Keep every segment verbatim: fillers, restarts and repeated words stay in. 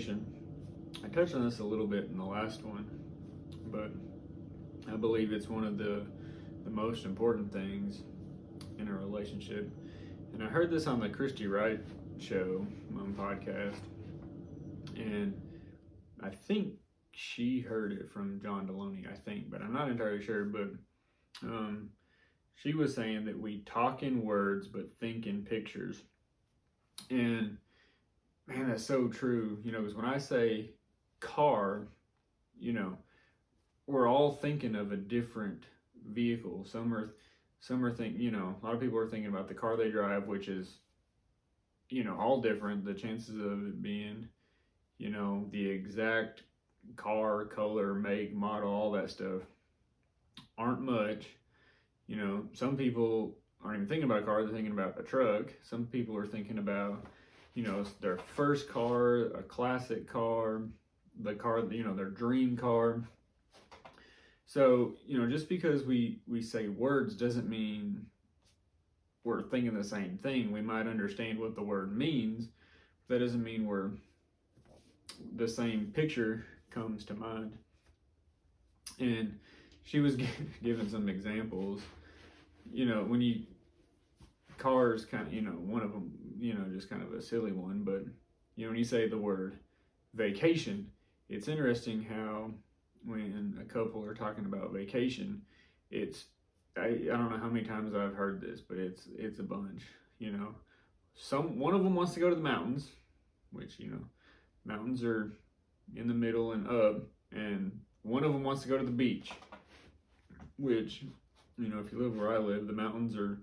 foundation. I touched on this a little bit in the last one, but I believe it's one of the, the most important things in a relationship. And I heard this on the Christy Wright show, on podcast, and I think she heard it from John Deloney, I think, but I'm not entirely sure, but um, she was saying that we talk in words but think in pictures. And man, that's so true, you know, because when I say car, you know, we're all thinking of a different vehicle. Some are, some are thinking, you know, a lot of people are thinking about the car they drive, which is, you know, all different. The chances of it being, you know, the exact car, color, make, model, all that stuff aren't much. You know, some people aren't even thinking about a car, they're thinking about a truck. Some people are thinking about, you know, their first car, a classic car, the car, you know, their dream car. So, you know, just because we, we say words doesn't mean we're thinking the same thing. We might understand what the word means, but that doesn't mean we're the same picture comes to mind. And she was g- giving some examples, you know, when you, cars kind of, you know, one of them, you know, just kind of a silly one, but, you know, when you say the word vacation, it's interesting how when a couple are talking about vacation, it's, I, I don't know how many times I've heard this, but it's it's a bunch, you know. Some one of them wants to go to the mountains, which, you know, mountains are in the middle and up, and one of them wants to go to the beach, which, you know, if you live where I live, the mountains are,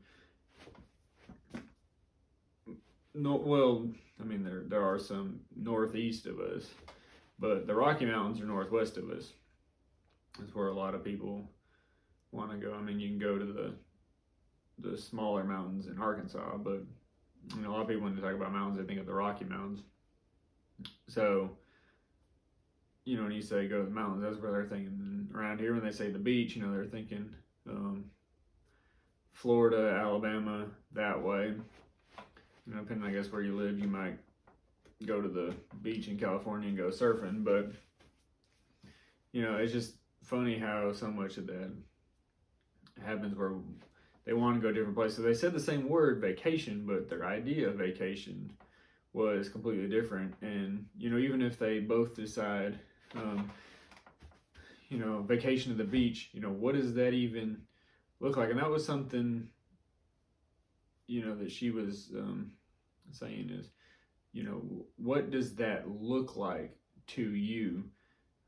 no, well, I mean, there there are some northeast of us, but the Rocky Mountains are northwest of us. That's where a lot of people want to go. I mean, you can go to the the smaller mountains in Arkansas, but you know, a lot of people when they talk about mountains, they think of the Rocky Mountains. So, you know, when you say go to the mountains, that's where they're thinking. Around here, when they say the beach, you know, they're thinking um, Florida, Alabama, that way. You know, depending, I guess, where you live, you might go to the beach in California and go surfing, but, you know, it's just funny how so much of that happens where they want to go different places. So they said the same word, vacation, but their idea of vacation was completely different. And, you know, even if they both decide, um, you know, vacation to the beach, you know, what does that even look like? And that was something, you know, that she was um, saying is, you know, what does that look like to you?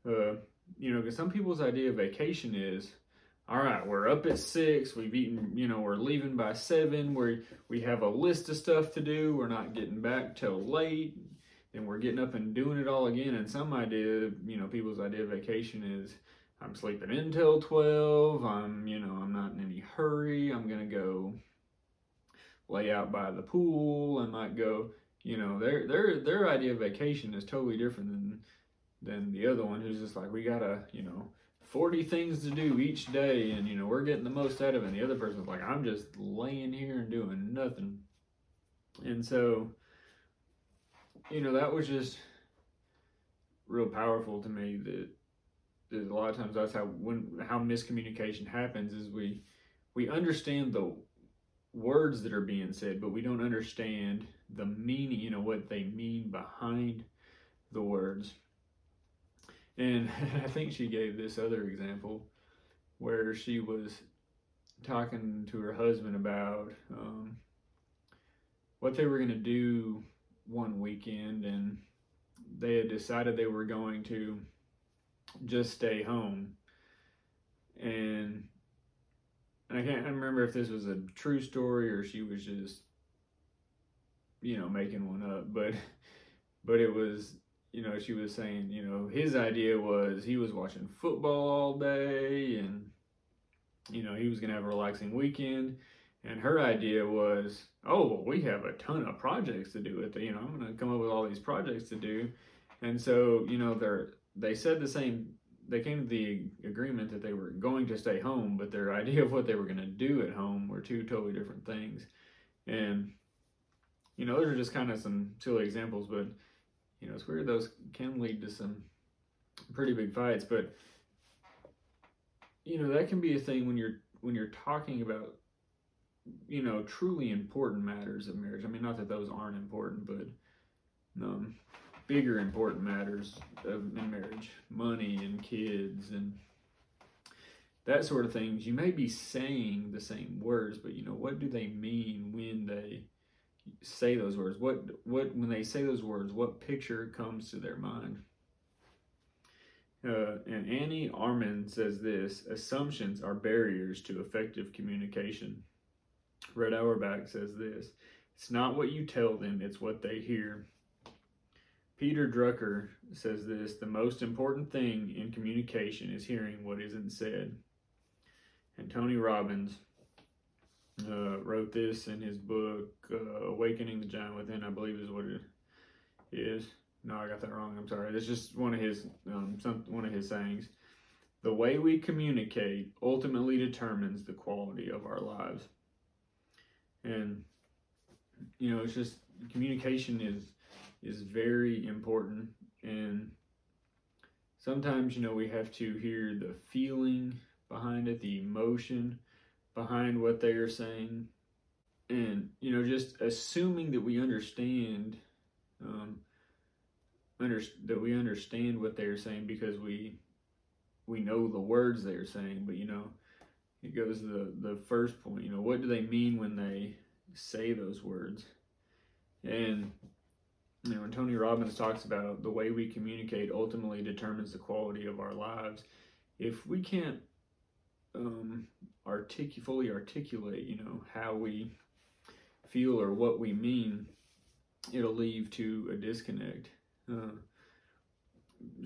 Uh, you know, because some people's idea of vacation is, all right, we're up at six, we've eaten, you know, we're leaving by seven, we we have a list of stuff to do, we're not getting back till late, then we're getting up and doing it all again. And some idea, you know, people's idea of vacation is, I'm sleeping in till twelve, I'm, you know, I'm not in any hurry, I'm going to go lay out by the pool, I might go, you know, their their their idea of vacation is totally different than than the other one who's just like, we gotta, you know, forty things to do each day, and, you know, we're getting the most out of it. And the other person's like, I'm just laying here and doing nothing. And so, you know, that was just real powerful to me that, that a lot of times that's how when how miscommunication happens is we we understand the words that are being said, but we don't understand the meaning, you know, what they mean behind the words. And I think she gave this other example where she was talking to her husband about um, what they were going to do one weekend, and they had decided they were going to just stay home. And and I can't I remember if this was a true story or she was just, you know, making one up, but but it was, you know, she was saying, you know, his idea was he was watching football all day and, you know, he was going to have a relaxing weekend. And her idea was, oh, well, we have a ton of projects to do at the, you know, I'm going to come up with all these projects to do. And so, you know, they're, they said the same, they came to the agreement that they were going to stay home, but their idea of what they were going to do at home were two totally different things. And, you know, those are just kind of some silly examples, but you know, it's weird, those can lead to some pretty big fights. But, you know, that can be a thing when you're when you're talking about, you know, truly important matters of marriage. I mean, not that those aren't important, but um, bigger important matters of, in marriage, money and kids and that sort of things. You may be saying the same words, but, you know, what do they mean when they say those words? What what when they say those words, what picture comes to their mind? Uh, and Annie Armin says this: assumptions are barriers to effective communication. Red Auerbach says this: it's not what you tell them, it's what they hear. Peter Drucker says this: the most important thing in communication is hearing what isn't said. And Tony Robbins uh, wrote this in his book, uh, Awakening the Giant Within, I believe is what it is. No, I got that wrong. I'm sorry. That's just one of his um, some, one of his sayings. The way we communicate ultimately determines the quality of our lives. And, you know, it's just communication is is very important. And sometimes, you know, we have to hear the feeling behind it, the emotion behind what they are saying. And, you know, just assuming that we understand um, under, that we understand what they are saying because we we know the words they are saying. But, you know, it goes to the, the first point, you know, what do they mean when they say those words? And, you know, when Tony Robbins talks about the way we communicate ultimately determines the quality of our lives, if we can't um, artic- fully articulate, you know, how we feel or what we mean, it'll lead to a disconnect. Uh,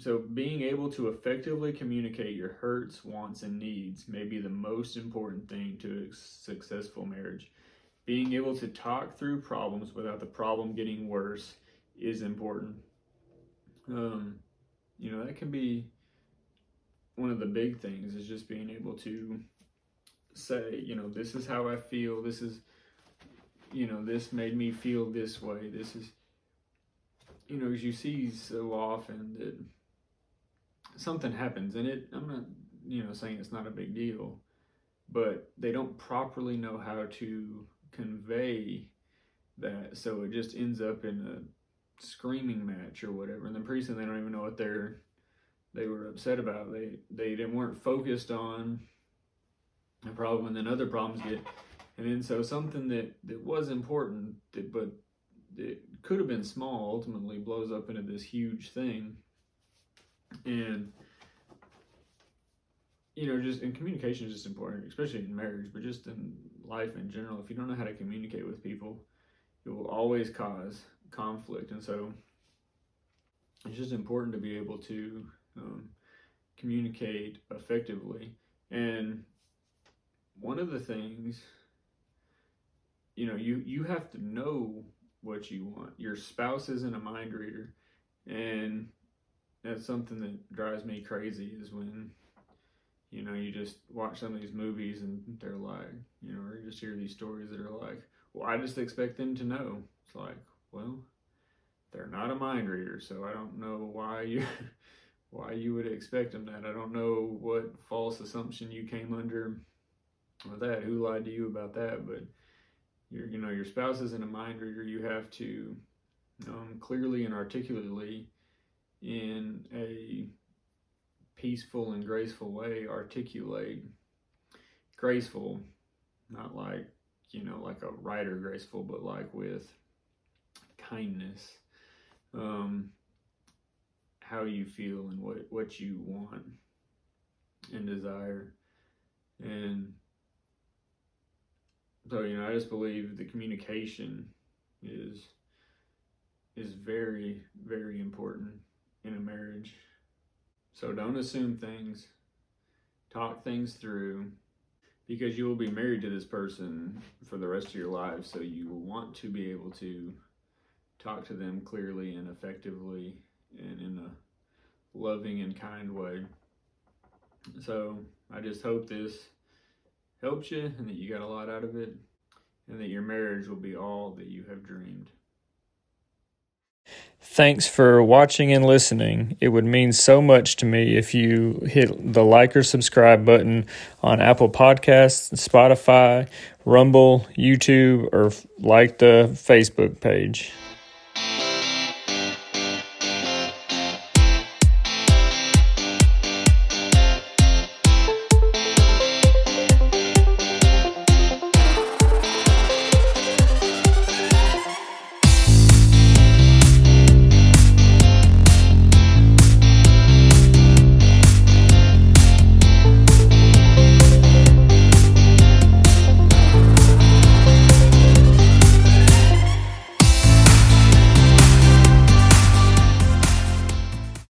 So being able to effectively communicate your hurts, wants, and needs may be the most important thing to a successful marriage. Being able to talk through problems without the problem getting worse is important. Um, you know, that can be one of the big things, is just being able to say, you know, this is how I feel. This is, you know, this made me feel this way. This is, you know, as you see so often that something happens, and it, I'm not, you know, saying it's not a big deal, but they don't properly know how to convey that. So it just ends up in a screaming match or whatever. And then pretty soon they don't even know what they're, they were upset about. They, they didn't, weren't focused on a problem, and then other problems get, and then so something that, that was important, that, but it could have been small, ultimately blows up into this huge thing. And, you know, just in communication is just important, especially in marriage, but just in life in general. If you don't know how to communicate with people, it will always cause conflict. And so it's just important to be able to um, communicate effectively. And one of the things, you know, you, you have to know what you want. Your spouse isn't a mind reader, and that's something that drives me crazy, is when, you know, you just watch some of these movies and they're like, you know, or you just hear these stories that are like, well, I just expect them to know. It's like, well, they're not a mind reader, so I don't know why you why you would expect them that. I don't know what false assumption you came under with that. Who lied to you about that? But Your, you know, your spouse isn't a mind reader. You have to um, clearly and articulately, in a peaceful and graceful way, articulate. Graceful, not like, you know, like a writer graceful, but like with kindness, um, how you feel and what, what you want and desire. And so, you know, I just believe the communication is is very, very important in a marriage. So don't assume things. Talk things through, because you will be married to this person for the rest of your life. So you will want to be able to talk to them clearly and effectively and in a loving and kind way. So I just hope this helps you, and that you got a lot out of it, and that your marriage will be all that you have dreamed. Thanks for watching and listening. It would mean so much to me if you hit the like or subscribe button on Apple Podcasts, Spotify, Rumble, YouTube, or like the Facebook page.